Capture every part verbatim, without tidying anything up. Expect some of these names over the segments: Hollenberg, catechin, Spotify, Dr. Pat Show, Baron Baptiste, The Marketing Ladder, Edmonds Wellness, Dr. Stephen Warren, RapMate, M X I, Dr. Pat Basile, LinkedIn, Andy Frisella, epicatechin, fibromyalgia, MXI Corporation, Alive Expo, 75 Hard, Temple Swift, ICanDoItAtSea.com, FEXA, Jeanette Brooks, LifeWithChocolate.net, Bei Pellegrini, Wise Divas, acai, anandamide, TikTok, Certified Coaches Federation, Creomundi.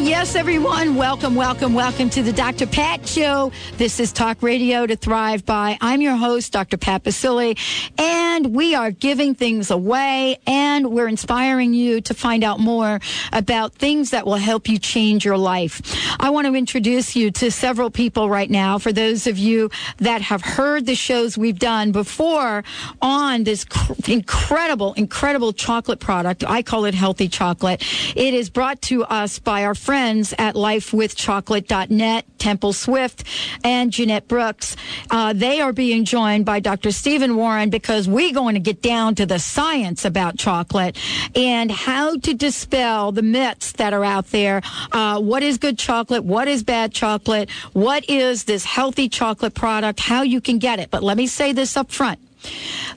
Yes, everyone. Welcome, welcome, welcome to the Doctor Pat Show. This is Talk Radio to Thrive By. I'm your host, Doctor Pat Basile, and we are giving things away, and we're inspiring you to find out more about things that will help you change your life. I want to introduce you to several people right now. For those of you that have heard the shows we've done before on this incredible, incredible chocolate product, I call it healthy chocolate. It is brought to us by our friends at Life With Chocolate dot net, Temple Swift, and Jeanette Brooks. Uh, they are being joined by Doctor Stephen Warren because we're going to get down to the science about chocolate and how to dispel the myths that are out there. Uh, what is good chocolate? What is bad chocolate? What is this healthy chocolate product? How you can get it? But let me say this up front.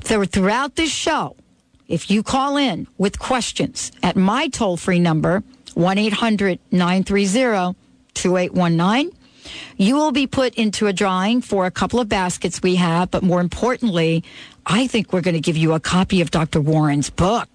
So throughout this show, if you call in with questions at my toll-free number, one eight hundred nine three zero two eight one nine. You will be put into a drawing for a couple of baskets we have, but more importantly, I think we're going to give you a copy of Doctor Warren's book.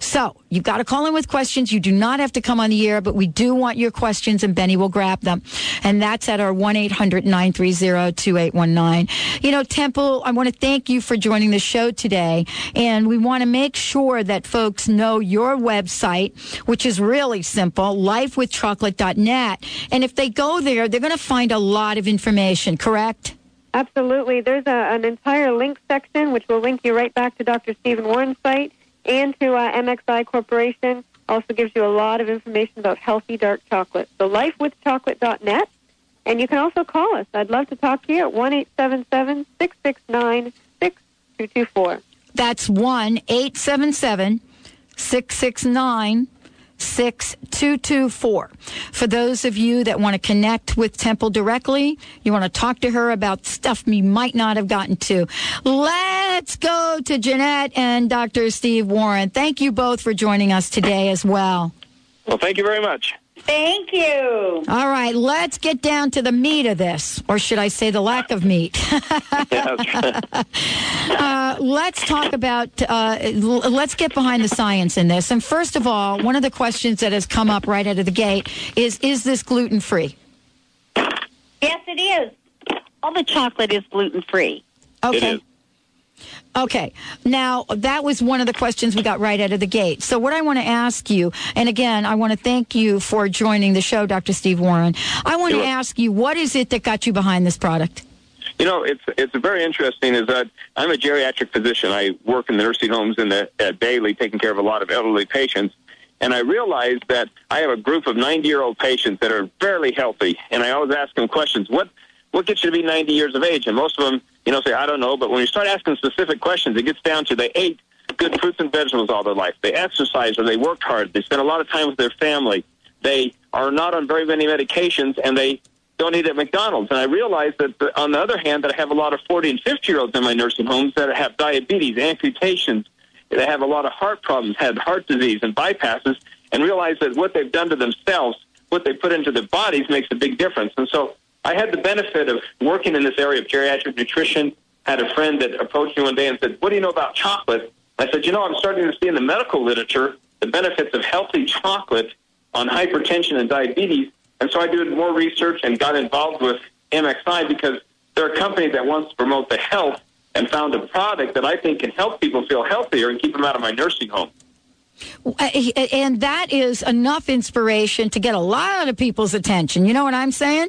So you've got to call in with questions. You do not have to come on the air, but we do want your questions, and Benny will grab them. And that's at our one eight hundred nine three zero two eight one nine. You know, Temple, I want to thank you for joining the show today. And we want to make sure that folks know your website, which is really simple, life with chocolate dot net. And if they go there, they're going to find a lot of information, correct? Absolutely. There's a, an entire link section, which will link you right back to Doctor Stephen Warren's site and to uh, M X I Corporation. Also gives you a lot of information about healthy dark chocolate. So life with chocolate dot net. And you can also call us. I'd love to talk to you at one eight seven seven six six nine six two two four. That's one eight seven seven six six nine six two two four. six two two four. For those of you that want to connect with Temple directly, you want to talk to her about stuff we might not have gotten to. Let's go to Jeanette and Doctor Steve Warren. Thank you both for joining us today as well. Well, thank you very much. Thank you. All right, let's get down to the meat of this, or should I say the lack of meat. uh, let's talk about, uh, let's get behind the science in this. And first of all, one of the questions that has come up right out of the gate is, is this gluten-free? Yes, it is. All the chocolate is gluten-free. Okay. It is. Okay. Now, that was one of the questions we got right out of the gate. So what I want to ask you, and again, I want to thank you for joining the show, Doctor Steve Warren. I want to ask you, what is it that got you behind this product? You know, it's it's very interesting is that I'm a geriatric physician. I work in the nursing homes in the, at Bailey, taking care of a lot of elderly patients. And I realized that I have a group of ninety-year-old patients that are fairly healthy. And I always ask them questions. What What gets you to be ninety years of age? And most of them, you know, say, I don't know. But when you start asking specific questions, it gets down to they ate good fruits and vegetables all their life. They exercised or they worked hard. They spent a lot of time with their family. They are not on very many medications, and they don't eat at McDonald's. And I realized that, the, on the other hand, that I have a lot of forty- and fifty-year-olds in my nursing homes that have diabetes, amputations. They have a lot of heart problems, had heart disease and bypasses, and realized that what they've done to themselves, what they put into their bodies makes a big difference. And so I had the benefit of working in this area of geriatric nutrition. Had a friend that approached me one day and said, what do you know about chocolate? I said, you know, I'm starting to see in the medical literature the benefits of healthy chocolate on hypertension and diabetes. And so I did more research and got involved with M X I because they're a company that wants to promote the health and found a product that I think can help people feel healthier and keep them out of my nursing home. And that is enough inspiration to get a lot of people's attention. You know what I'm saying?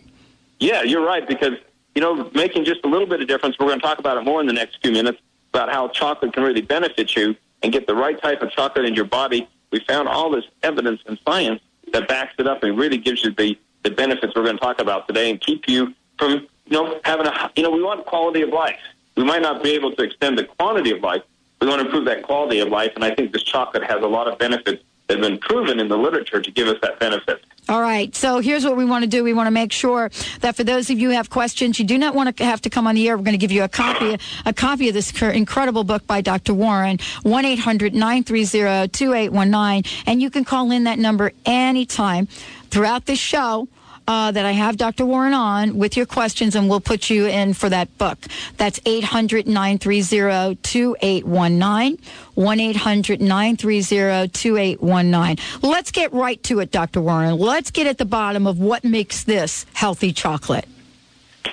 Yeah, you're right, because, you know, making just a little bit of difference, we're going to talk about it more in the next few minutes, about how chocolate can really benefit you and get the right type of chocolate in your body. We found all this evidence and science that backs it up and really gives you the, the benefits we're going to talk about today and keep you from, you know, having a, you know, we want quality of life. We might not be able to extend the quantity of life. We want to improve that quality of life, and I think this chocolate has a lot of benefits that have been proven in the literature to give us that benefit. All right. So here's what we want to do. We want to make sure that for those of you who have questions, you do not want to have to come on the air. We're going to give you a copy, a copy of this incredible book by Doctor Warren, one eight hundred nine three zero two eight one nine. And you can call in that number anytime throughout this show. Uh, that I have Doctor Warren on with your questions, and we'll put you in for that book. That's eight hundred nine three zero two eight one nine, one eight hundred nine three zero two eight one nine. Let's get right to it, Doctor Warren. Let's get at the bottom of what makes this healthy chocolate.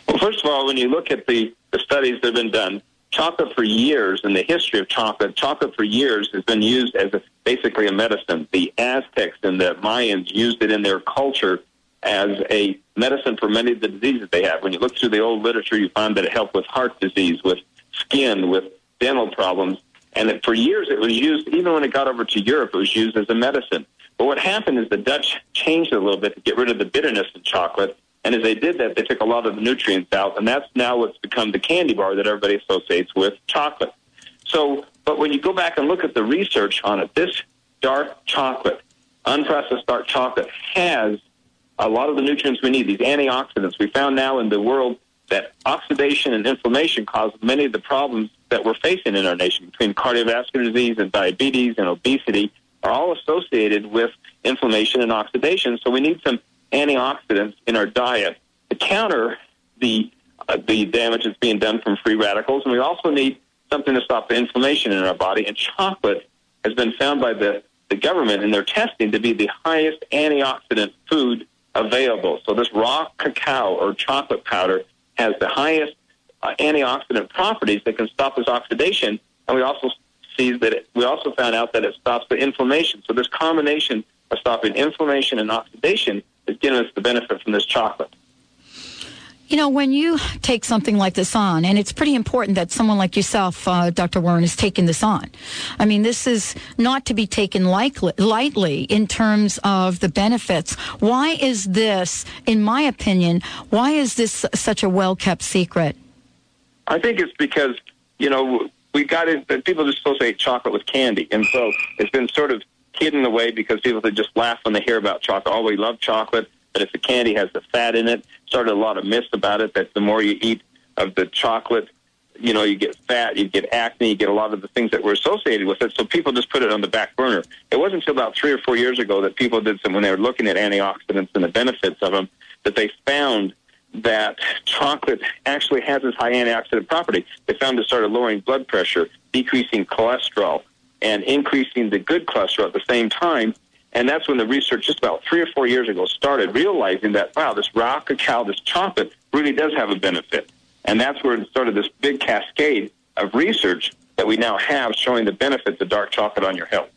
Well, first of all, when you look at the, the studies that have been done, chocolate for years, in the history of chocolate, chocolate for years has been used as a, basically a medicine. The Aztecs and the Mayans used it in their culture as a medicine for many of the diseases they have. When you look through the old literature, you find that it helped with heart disease, with skin, with dental problems. And that for years it was used, even when it got over to Europe, it was used as a medicine. But what happened is the Dutch changed it a little bit to get rid of the bitterness in chocolate. And as they did that, they took a lot of the nutrients out. And that's now what's become the candy bar that everybody associates with chocolate. So, but when you go back and look at the research on it, this dark chocolate, unprocessed dark chocolate, has a lot of the nutrients we need, these antioxidants. We found now in the world that oxidation and inflammation cause many of the problems that we're facing in our nation, between cardiovascular disease and diabetes and obesity, are all associated with inflammation and oxidation. So we need some antioxidants in our diet to counter the uh, the damage that's being done from free radicals. And we also need something to stop the inflammation in our body. And chocolate has been found by the, the government in their testing to be the highest antioxidant food available. So this raw cacao or chocolate powder has the highest uh, antioxidant properties that can stop this oxidation, and we also see that it, we also found out that it stops the inflammation. So this combination of stopping inflammation and oxidation is giving us the benefit from this chocolate. You know, when you take something like this on, and it's pretty important that someone like yourself, uh, Doctor Warren, is taking this on. I mean, this is not to be taken lightly, lightly in terms of the benefits. Why is this, in my opinion, why is this such a well-kept secret? I think it's because, you know, we got it, people just associate chocolate with candy. And so it's been sort of hidden away because people just laugh when they hear about chocolate. Oh, we love chocolate. But if the candy has the fat in it, started a lot of myths about it, that the more you eat of the chocolate, you know, you get fat, you get acne, you get a lot of the things that were associated with it. So people just put it on the back burner. It wasn't until about three or four years ago that people did some, when they were looking at antioxidants and the benefits of them, that they found that chocolate actually has this high antioxidant property. They found it started lowering blood pressure, decreasing cholesterol, and increasing the good cholesterol at the same time. And that's when the research just about three or four years ago started realizing that, wow, this raw cacao, this chocolate, really does have a benefit. And that's where it started this big cascade of research that we now have showing the benefits of dark chocolate on your health.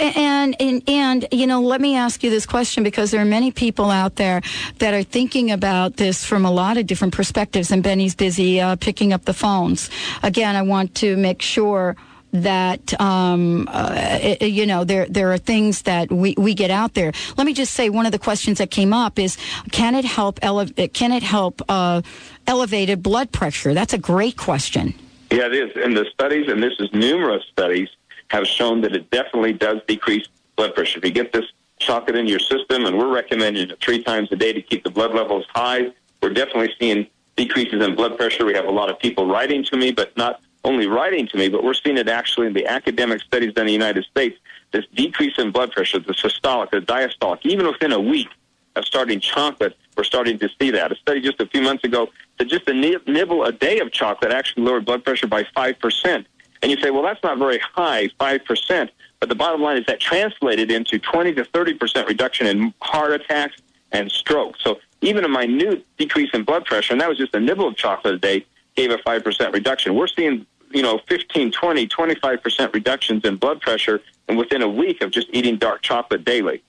And, and, and, you know, let me ask you this question, because there are many people out there that are thinking about this from a lot of different perspectives. And Benny's busy uh, picking up the phones. Again, I want to make sure that, um, uh, it, you know, there there are things that we, we get out there. Let me just say, one of the questions that came up is, can it help, ele- can it help uh, elevated blood pressure? That's a great question. Yeah, it is. And the studies, and this is numerous studies, have shown that it definitely does decrease blood pressure. If you get this chocolate into your system, and we're recommending it three times a day to keep the blood levels high, we're definitely seeing decreases in blood pressure. We have a lot of people writing to me, but not only writing to me, but we're seeing it actually in the academic studies done in the United States, this decrease in blood pressure, the systolic, the diastolic, even within a week of starting chocolate, we're starting to see that. A study just a few months ago that just a nibble a day of chocolate actually lowered blood pressure by five percent. And you say, well, that's not very high, five percent. But the bottom line is that translated into twenty to thirty percent reduction in heart attacks and strokes. So even a minute decrease in blood pressure, and that was just a nibble of chocolate a day, gave a five percent reduction. We're seeing, you know, fifteen, twenty, twenty-five percent reductions in blood pressure, and within a week of just eating dark chocolate daily.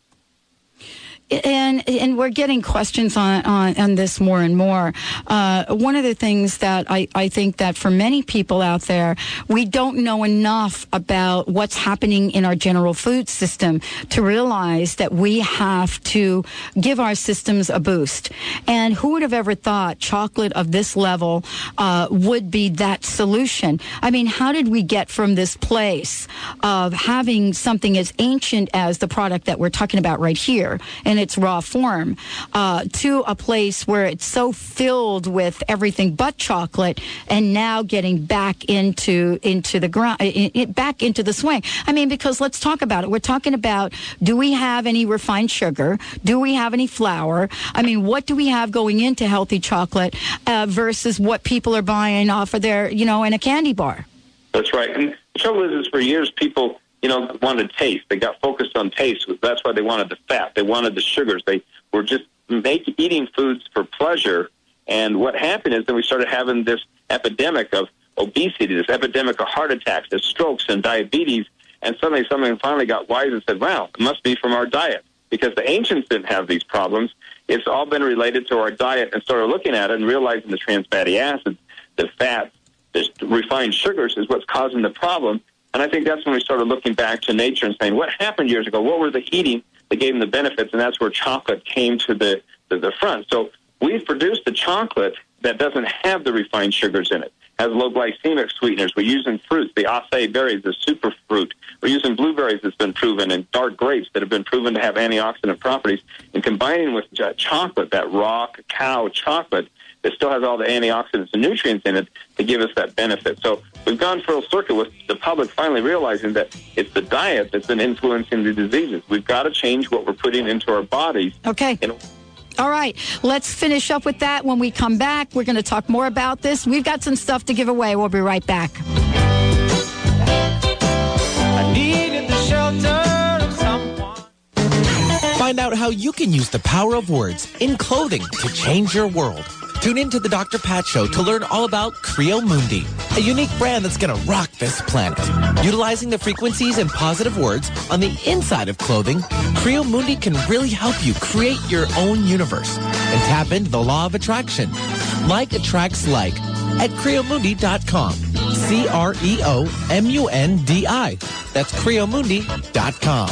And and we're getting questions on, on, on this more and more. Uh, one of the things that I, I think that for many people out there, we don't know enough about what's happening in our general food system to realize that we have to give our systems a boost. And who would have ever thought chocolate of this level uh, would be that solution? I mean, how did we get from this place of having something as ancient as the product that we're talking about right here, and its raw form, uh, to a place where it's so filled with everything but chocolate, and now getting back into into the ground, back into the swing. I mean, because let's talk about it. We're talking about, do we have any refined sugar? Do we have any flour? I mean, what do we have going into healthy chocolate uh, versus what people are buying off of their, you know, in a candy bar? That's right. And the trouble is, is for years people, you know, wanted taste. They got focused on taste. That's why they wanted the fat. They wanted the sugars. They were just make, eating foods for pleasure. And what happened is that we started having this epidemic of obesity, this epidemic of heart attacks, this strokes and diabetes. And suddenly someone finally got wise and said, wow, it must be from our diet, because the ancients didn't have these problems. It's all been related to our diet, and started looking at it and realizing the trans fatty acids, the fats, the refined sugars is what's causing the problem. And I think that's when we started looking back to nature and saying, what happened years ago? What were they eating that gave them the benefits? And that's where chocolate came to the, to the front. So we've produced the chocolate that doesn't have the refined sugars in it, has low glycemic sweeteners. We're using fruits, the acai berries, the super fruit. We're using blueberries that's been proven, and dark grapes that have been proven to have antioxidant properties. And combining with chocolate, that raw cacao chocolate, it still has all the antioxidants and nutrients in it to give us that benefit. So we've gone full circle with the public finally realizing that it's the diet that's been influencing the diseases. We've got to change what we're putting into our bodies. Okay. You know, all right, let's finish up with that. When we come back, we're going to talk more about this. We've got some stuff to give away. We'll be right back. I needed the shelter. Find out how you can use the power of words in clothing to change your world. Tune in to the Doctor Pat Show to learn all about Creomundi, a unique brand that's going to rock this planet. Utilizing the frequencies and positive words on the inside of clothing, Creomundi can really help you create your own universe and tap into the law of attraction. Like attracts like at Creomundi dot com. C R E O M U N D I. That's Creomundi dot com.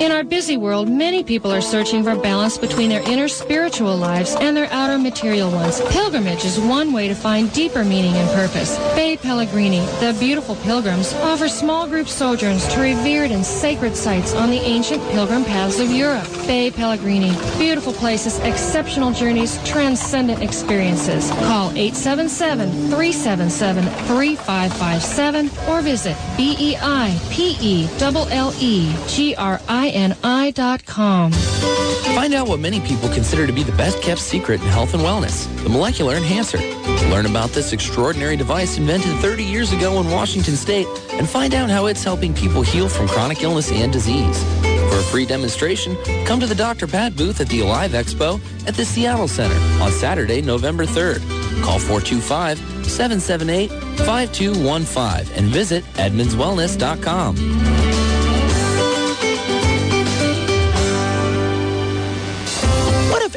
In our busy world, many people are searching for balance between their inner spiritual lives and their outer material ones. Pilgrimage is one way to find deeper meaning and purpose. Bei Pellegrini, the Beautiful Pilgrims, offers small group sojourns to revered and sacred sites on the ancient pilgrim paths of Europe. Bei Pellegrini, beautiful places, exceptional journeys, transcendent experiences. Call eight seven seven, three seven seven, three five five seven or visit B E I P E L L E G R I N I dot com. Find out what many people consider to be the best kept secret in health and wellness, the molecular enhancer. Learn about this extraordinary device invented thirty years ago in Washington State, and find out how it's helping people heal from chronic illness and disease. For a free demonstration, come to the Doctor Pat booth at the Alive Expo at the Seattle Center on Saturday, November third. Call four two five, seven seven eight, five two one five and visit Edmonds Wellness dot com.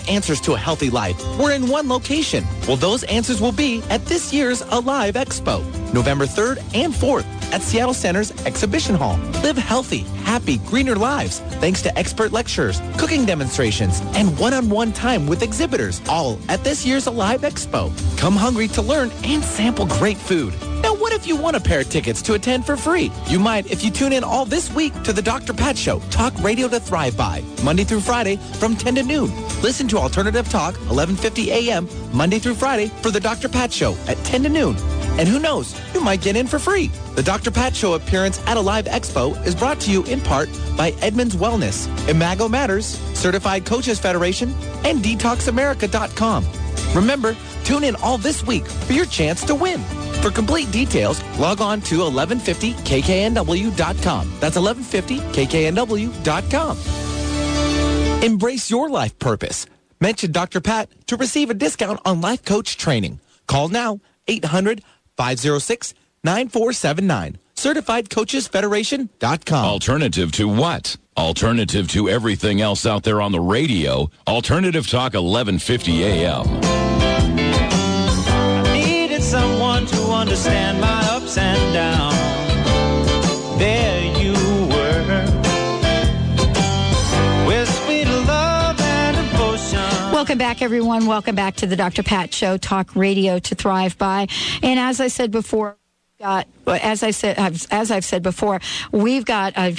Answers to a healthy life were in one location? Well, those answers will be at this year's Alive Expo, November third and fourth at Seattle Center's Exhibition Hall. Live healthy, happy, greener lives thanks to expert lectures, cooking demonstrations, and one-on-one time with exhibitors, all at this year's Alive Expo. Come hungry to learn and sample great food. Now, what if you want a pair of tickets to attend for free? You might if you tune in all this week to the Doctor Pat Show, Talk Radio to Thrive By, Monday through Friday from ten to noon. Listen to Alternative Talk, eleven fifty a.m., Monday through Friday for the Doctor Pat Show at ten to noon. And who knows, you might get in for free. The Doctor Pat Show appearance at Alive Expo is brought to you in part by Edmonds Wellness, Imago Matters, Certified Coaches Federation, and Detox America dot com. Remember, tune in all this week for your chance to win. For complete details, log on to eleven fifty K K N W dot com. That's eleven fifty K K N W dot com. Embrace your life purpose. Mention Doctor Pat to receive a discount on life coach training. Call now, eight hundred, five oh six, nine four seven nine. Certified Coaches Federation dot com. Alternative to what? Alternative to everything else out there on the radio. Alternative Talk, eleven fifty a.m. I needed someone to understand my ups and downs. There you were, with sweet love and devotion. Welcome back, everyone. Welcome back to the Doctor Pat Show, Talk Radio to Thrive By. And as I said before, got as I said as I've said before, we've got a,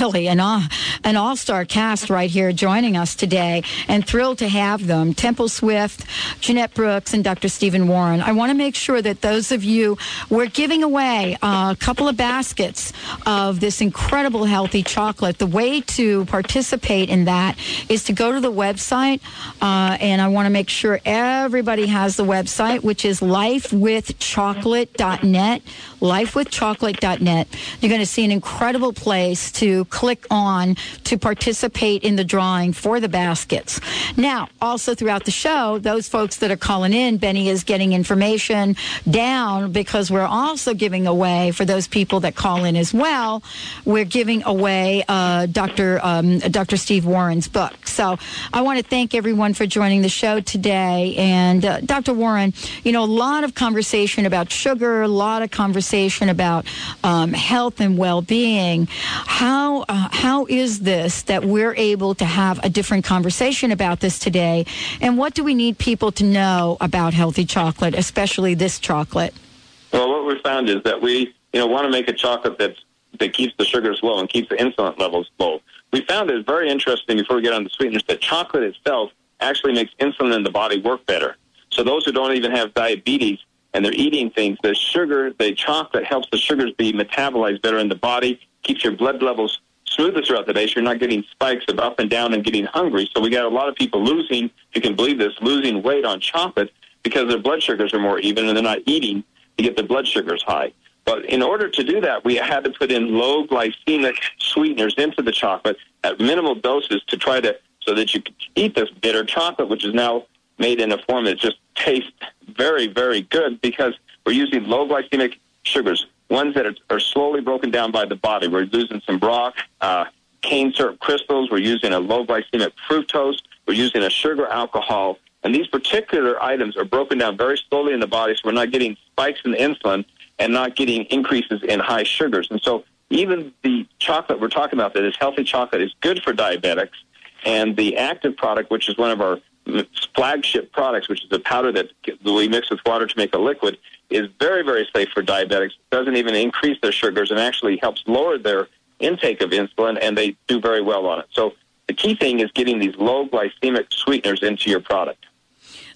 really an all, an all-star cast right here joining us today, and thrilled to have them: Temple Swift, Jeanette Brooks, and Doctor Stephen Warren. I want to make sure that those of you, we're giving away a couple of baskets of this incredible healthy chocolate. The way to participate in that is to go to the website, uh, and I want to make sure everybody has the website, which is life with chocolate dot net. life with chocolate dot net. You're going to see an incredible place to click on to participate in the drawing for the baskets. Now, also throughout the show, those folks that are calling in, Benny is getting information down, because we're also giving away, for those people that call in as well, we're giving away uh, Doctor Um, Doctor Steve Warren's book. So I want to thank everyone for joining the show today. And uh, Doctor Warren, you know, a lot of conversation about sugar, a lot of conversation about um, health and well-being. How uh, how is this that we're able to have a different conversation about this today? And what do we need people to know about healthy chocolate, especially this chocolate? Well, what we found is that we you know want to make a chocolate that's, that keeps the sugars low and keeps the insulin levels low. We found it very interesting, before we get on the sweeteners, that chocolate itself actually makes insulin in the body work better. So those who don't even have diabetes and they're eating things, the sugar, the chocolate helps the sugars be metabolized better in the body, keeps your blood levels smoother throughout the day, so you're not getting spikes of up and down and getting hungry. So we got a lot of people losing, if you can believe this, losing weight on chocolate because their blood sugars are more even and they're not eating to get their blood sugars high. But in order to do that, we had to put in low glycemic sweeteners into the chocolate at minimal doses to try to, so that you could eat this bitter chocolate, which is now made in a form that just tastes very, very good, because we're using low glycemic sugars, ones that are, are slowly broken down by the body. We're losing some broth, uh, cane syrup crystals. We're using a low glycemic fructose. We're using a sugar alcohol. And these particular items are broken down very slowly in the body, so we're not getting spikes in the insulin and not getting increases in high sugars. And so even the chocolate we're talking about that is healthy chocolate is good for diabetics, and the active product, which is one of our flagship products, which is the powder that we mix with water to make a liquid, is very, very safe for diabetics. It doesn't even increase their sugars and actually helps lower their intake of insulin, and they do very well on it. So the key thing is getting these low glycemic sweeteners into your product.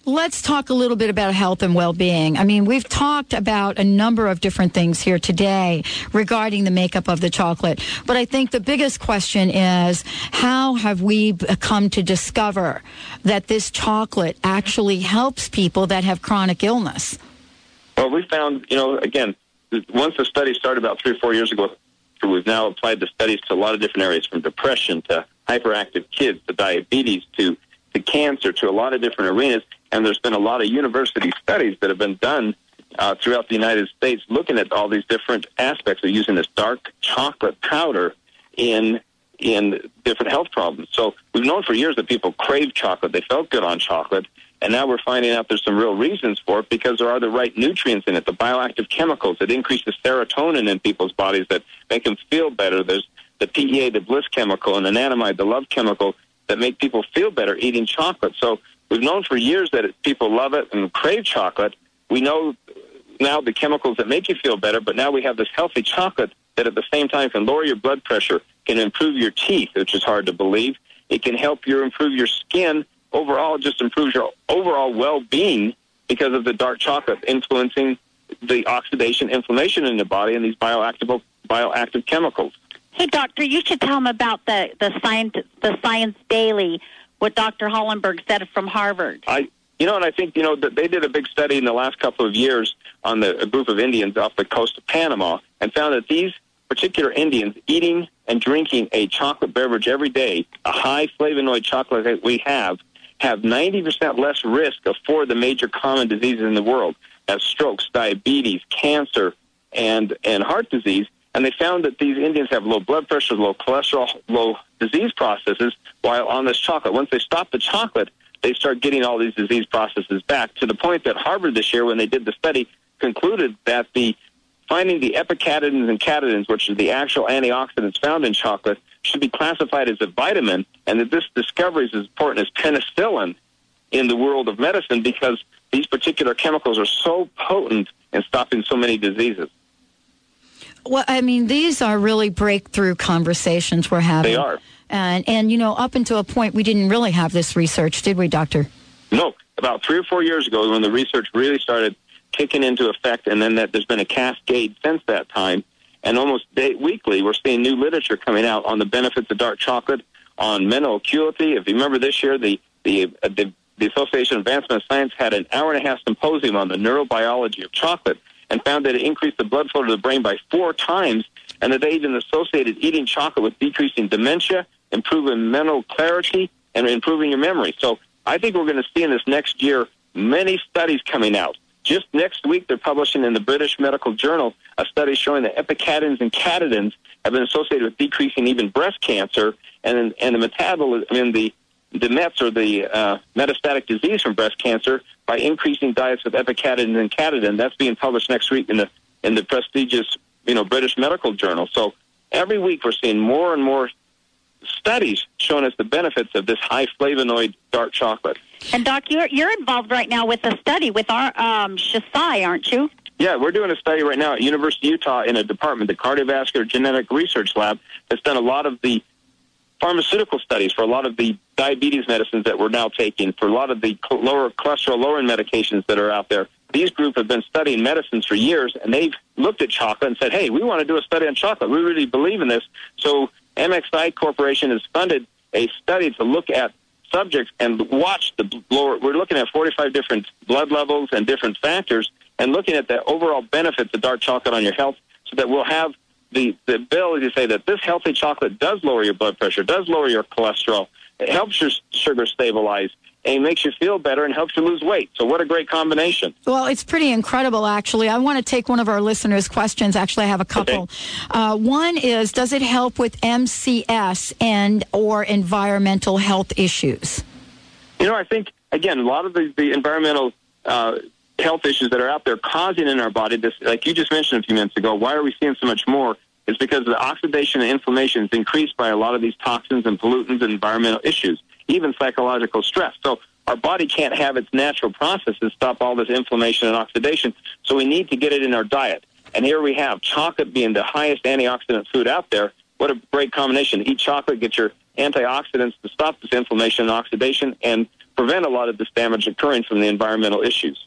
Let's talk a little bit about health and well-being. I mean, we've talked about a number of different things here today regarding the makeup of the chocolate. But I think the biggest question is, how have we come to discover that this chocolate actually helps people that have chronic illness? Well, we found, you know, again, once the study started about three or four years ago, we've now applied the studies to a lot of different areas, from depression to hyperactive kids to diabetes to, to cancer, to a lot of different arenas. And there's been a lot of university studies that have been done uh, throughout the United States looking at all these different aspects of using this dark chocolate powder in in different health problems. So we've known for years that people crave chocolate. They felt good on chocolate. And now we're finding out there's some real reasons for it, because there are the right nutrients in it, the bioactive chemicals that increase the serotonin in people's bodies that make them feel better. There's the P E A, the bliss chemical, and anandamide, the love chemical, that make people feel better eating chocolate. So we've known for years that it, people love it and crave chocolate. We know now the chemicals that make you feel better, but now we have this healthy chocolate that at the same time can lower your blood pressure, can improve your teeth, which is hard to believe. It can help you improve your skin. Overall, it just improves your overall well-being because of the dark chocolate influencing the oxidation, inflammation in the body, and these bioactive, bioactive chemicals. Hey, doctor, you should tell them about the, the, science, the Science Daily, what Doctor Hollenberg said from Harvard. I, you know, and I think, you know, that they did a big study in the last couple of years on the, a group of Indians off the coast of Panama, and found that these particular Indians eating and drinking a chocolate beverage every day, a high flavonoid chocolate that we have, have ninety percent less risk of four of the major common diseases in the world, as strokes, diabetes, cancer, and, and heart disease. And they found that these Indians have low blood pressure, low cholesterol, low disease processes while on this chocolate. Once they stop the chocolate, they start getting all these disease processes back, to the point that Harvard this year, when they did the study, concluded that the finding the epicatechins and catechins, which are the actual antioxidants found in chocolate, should be classified as a vitamin, and that this discovery is as important as penicillin in the world of medicine, because these particular chemicals are so potent in stopping so many diseases. Well, I mean, these are really breakthrough conversations we're having. They are. And, and you know, up until a point, we didn't really have this research, did we, Doctor? No. About three or four years ago, when the research really started kicking into effect, and then that there's been a cascade since that time, and almost day, weekly, we're seeing new literature coming out on the benefits of dark chocolate, on mental acuity. If you remember this year, the the, uh, the the Association of Advancement of Science had an hour and a half symposium on the neurobiology of chocolate, and found that it increased the blood flow to the brain by four times, and that they even associated eating chocolate with decreasing dementia, improving mental clarity, and improving your memory. So I think we're going to see in this next year many studies coming out. Just next week, they're publishing in the British Medical Journal a study showing that epicatechins and catechins have been associated with decreasing even breast cancer, and and the metabolism, I mean, the, the mets, or the uh, metastatic disease from breast cancer, by increasing diets with epicatechin and catechin. That's being published next week in the in the prestigious, you know, British Medical Journal. So every week we're seeing more and more studies showing us the benefits of this high flavonoid dark chocolate. And Doc, you're you're involved right now with a study with our um, Shasai, aren't you? Yeah, we're doing a study right now at University of Utah in a department, the Cardiovascular Genetic Research Lab, that's done a lot of the pharmaceutical studies for a lot of the diabetes medicines that we're now taking, for a lot of the lower cholesterol-lowering medications that are out there. These groups have been studying medicines for years, and they've looked at chocolate and said, hey, we want to do a study on chocolate. We really believe in this. So M X I Corporation has funded a study to look at subjects and watch the lower. We're looking at forty-five different blood levels and different factors, and looking at the overall benefits of dark chocolate on your health, so that we'll have the, the ability to say that this healthy chocolate does lower your blood pressure, does lower your cholesterol, it helps your sugar stabilize, and makes you feel better, and helps you lose weight. So what a great combination. Well, it's pretty incredible, actually. I want to take one of our listeners' questions. Actually, I have a couple. Okay. Uh, one is, does it help with M C S and or environmental health issues? You know, I think, again, a lot of the, the environmental uh, health issues that are out there causing in our body, this, like you just mentioned a few minutes ago, why are we seeing so much more? It's because the oxidation and inflammation is increased by a lot of these toxins and pollutants and environmental issues, even psychological stress. So our body can't have its natural processes stop all this inflammation and oxidation, so we need to get it in our diet. And here we have chocolate being the highest antioxidant food out there. What a great combination. Eat chocolate, get your antioxidants to stop this inflammation and oxidation, and prevent a lot of this damage occurring from the environmental issues.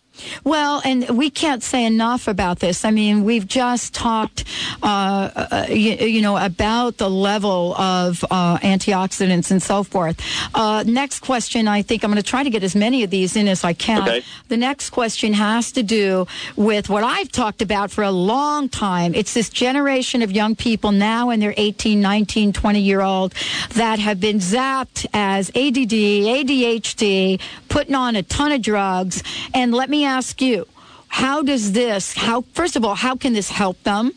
Well, and we can't say enough about this. I mean, we've just talked, uh, uh, you, you know, about the level of uh, antioxidants and so forth. Uh, next question, I think I'm going to try to get as many of these in as I can. Okay. The next question has to do with what I've talked about for a long time. It's this generation of young people now in their eighteen, nineteen, twenty-year-old that have been zapped as A D D, A D H D, putting on a ton of drugs. And let me ask you, how does this, how, first of all, how can this help them?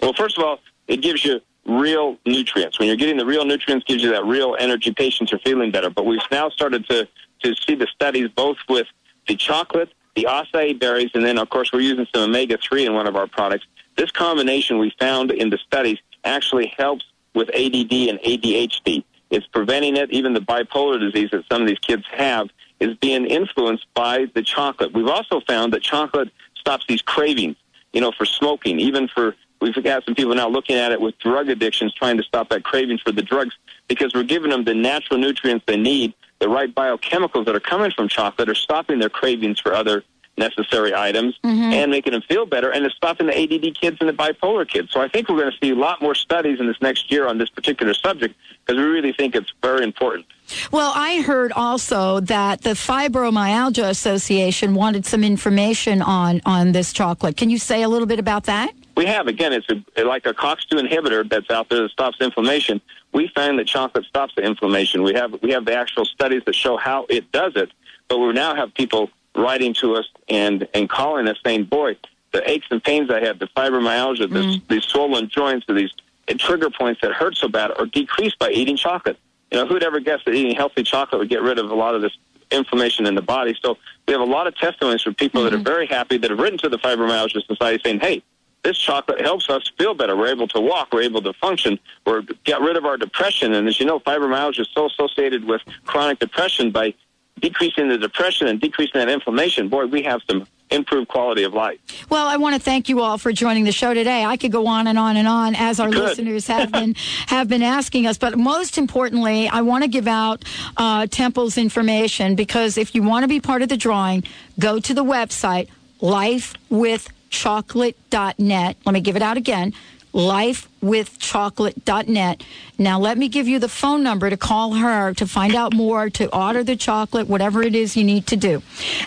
Well, first of all, it gives you real nutrients. When you're getting the real nutrients, it gives you that real energy. Patients are feeling better. But we've now started to, to see the studies both with the chocolate, the acai berries, and then, of course, we're using some omega three in one of our products. This combination we found in the studies actually helps with A D D and A D H D. It's preventing it. Even the bipolar disease that some of these kids have is being influenced by the chocolate. We've also found that chocolate stops these cravings, you know, for smoking, even for, we've got some people now looking at it with drug addictions, trying to stop that craving for the drugs, because we're giving them the natural nutrients they need. The right biochemicals that are coming from chocolate are stopping their cravings for other necessary items, mm-hmm. and making them feel better, and it's stopping the A D D kids and the bipolar kids. So I think we're going to see a lot more studies in this next year on this particular subject, because we really think it's very important. Well, I heard also that the Fibromyalgia Association wanted some information on, on this chocolate. Can you say a little bit about that? We have. Again, it's a, like a COX two inhibitor that's out there that stops inflammation. We find that chocolate stops the inflammation. We have, we have the actual studies that show how it does it, but we now have people writing to us and, and calling us saying, boy, the aches and pains I have, the fibromyalgia, mm-hmm. this, these swollen joints, or these trigger points that hurt so bad are decreased by eating chocolate. You know, who'd ever guess that eating healthy chocolate would get rid of a lot of this inflammation in the body? So we have a lot of testimonies from people mm-hmm. that are very happy that have written to the Fibromyalgia Society saying, hey, this chocolate helps us feel better. We're able to walk. We're able to function. We're got rid of our depression. And as you know, fibromyalgia is so associated with chronic depression. By decreasing the depression and decreasing that inflammation, boy, we have some improved quality of life. Well, I want to thank you all for joining the show today. I could go on and on and on, as our Good. listeners have been have been asking us. But most importantly, I want to give out uh, Temple's information, because if you want to be part of the drawing, go to the website, life with chocolate dot net. Let me give it out again, life with chocolate dot net. Now, let me give you the phone number to call her to find out more, to order the chocolate, whatever it is you need to do.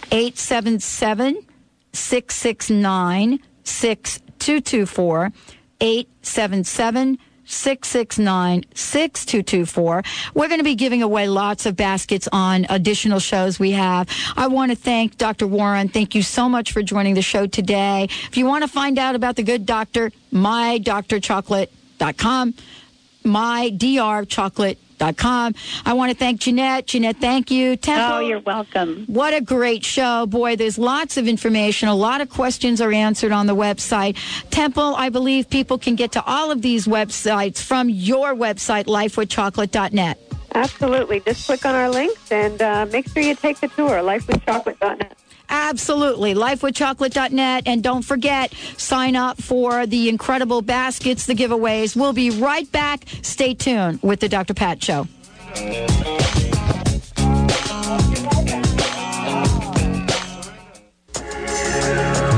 eight seven seven, six six nine, six two two four, eight seven seven, six six nine, six two two four. We're going to be giving away lots of baskets on additional shows we have. I want to thank Doctor Warren. Thank you so much for joining the show today. If you want to find out about the good doctor, my dr chocolate dot com, my dr chocolate dot com. I want to thank Jeanette. Jeanette, thank you. Temple, oh, you're welcome. What a great show. Boy, there's lots of information. A lot of questions are answered on the website. Temple, I believe people can get to all of these websites from your website, life with chocolate dot net. Absolutely. Just click on our links and uh, make sure you take the tour, life with chocolate dot net. Absolutely. life with chocolate dot net. And don't forget, sign up for the incredible baskets, the giveaways. We'll be right back. Stay tuned with the Doctor Pat Show.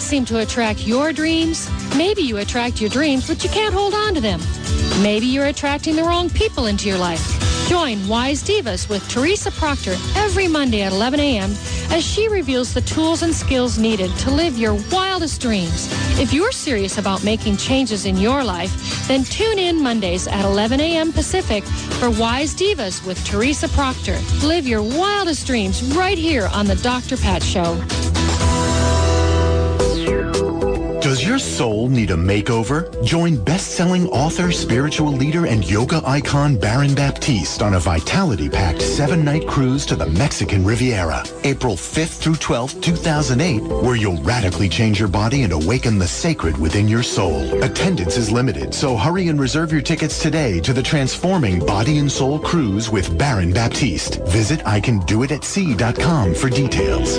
Seem to attract your dreams? Maybe you attract your dreams, but you can't hold on to them. Maybe you're attracting the wrong people into your life. Join Wise Divas with Teresa Proctor every Monday at eleven a.m. as she reveals the tools and skills needed to live your wildest dreams. If you're serious about making changes in your life, then tune in Mondays at eleven a.m. Pacific for Wise Divas with Teresa Proctor. Live your wildest dreams right here on the Doctor Pat Show. Does your soul need a makeover? Join best-selling author, spiritual leader, and yoga icon Baron Baptiste on a vitality-packed seven-night cruise to the Mexican Riviera, April fifth through twelfth, two thousand eight, where you'll radically change your body and awaken the sacred within your soul. Attendance is limited, so hurry and reserve your tickets today to the transforming Body and Soul Cruise with Baron Baptiste. Visit I can do it at sea dot com for details.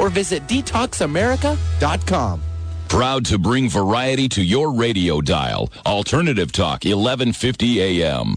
or visit detox america dot com. Proud to bring variety to your radio dial. Alternative Talk, eleven fifty a m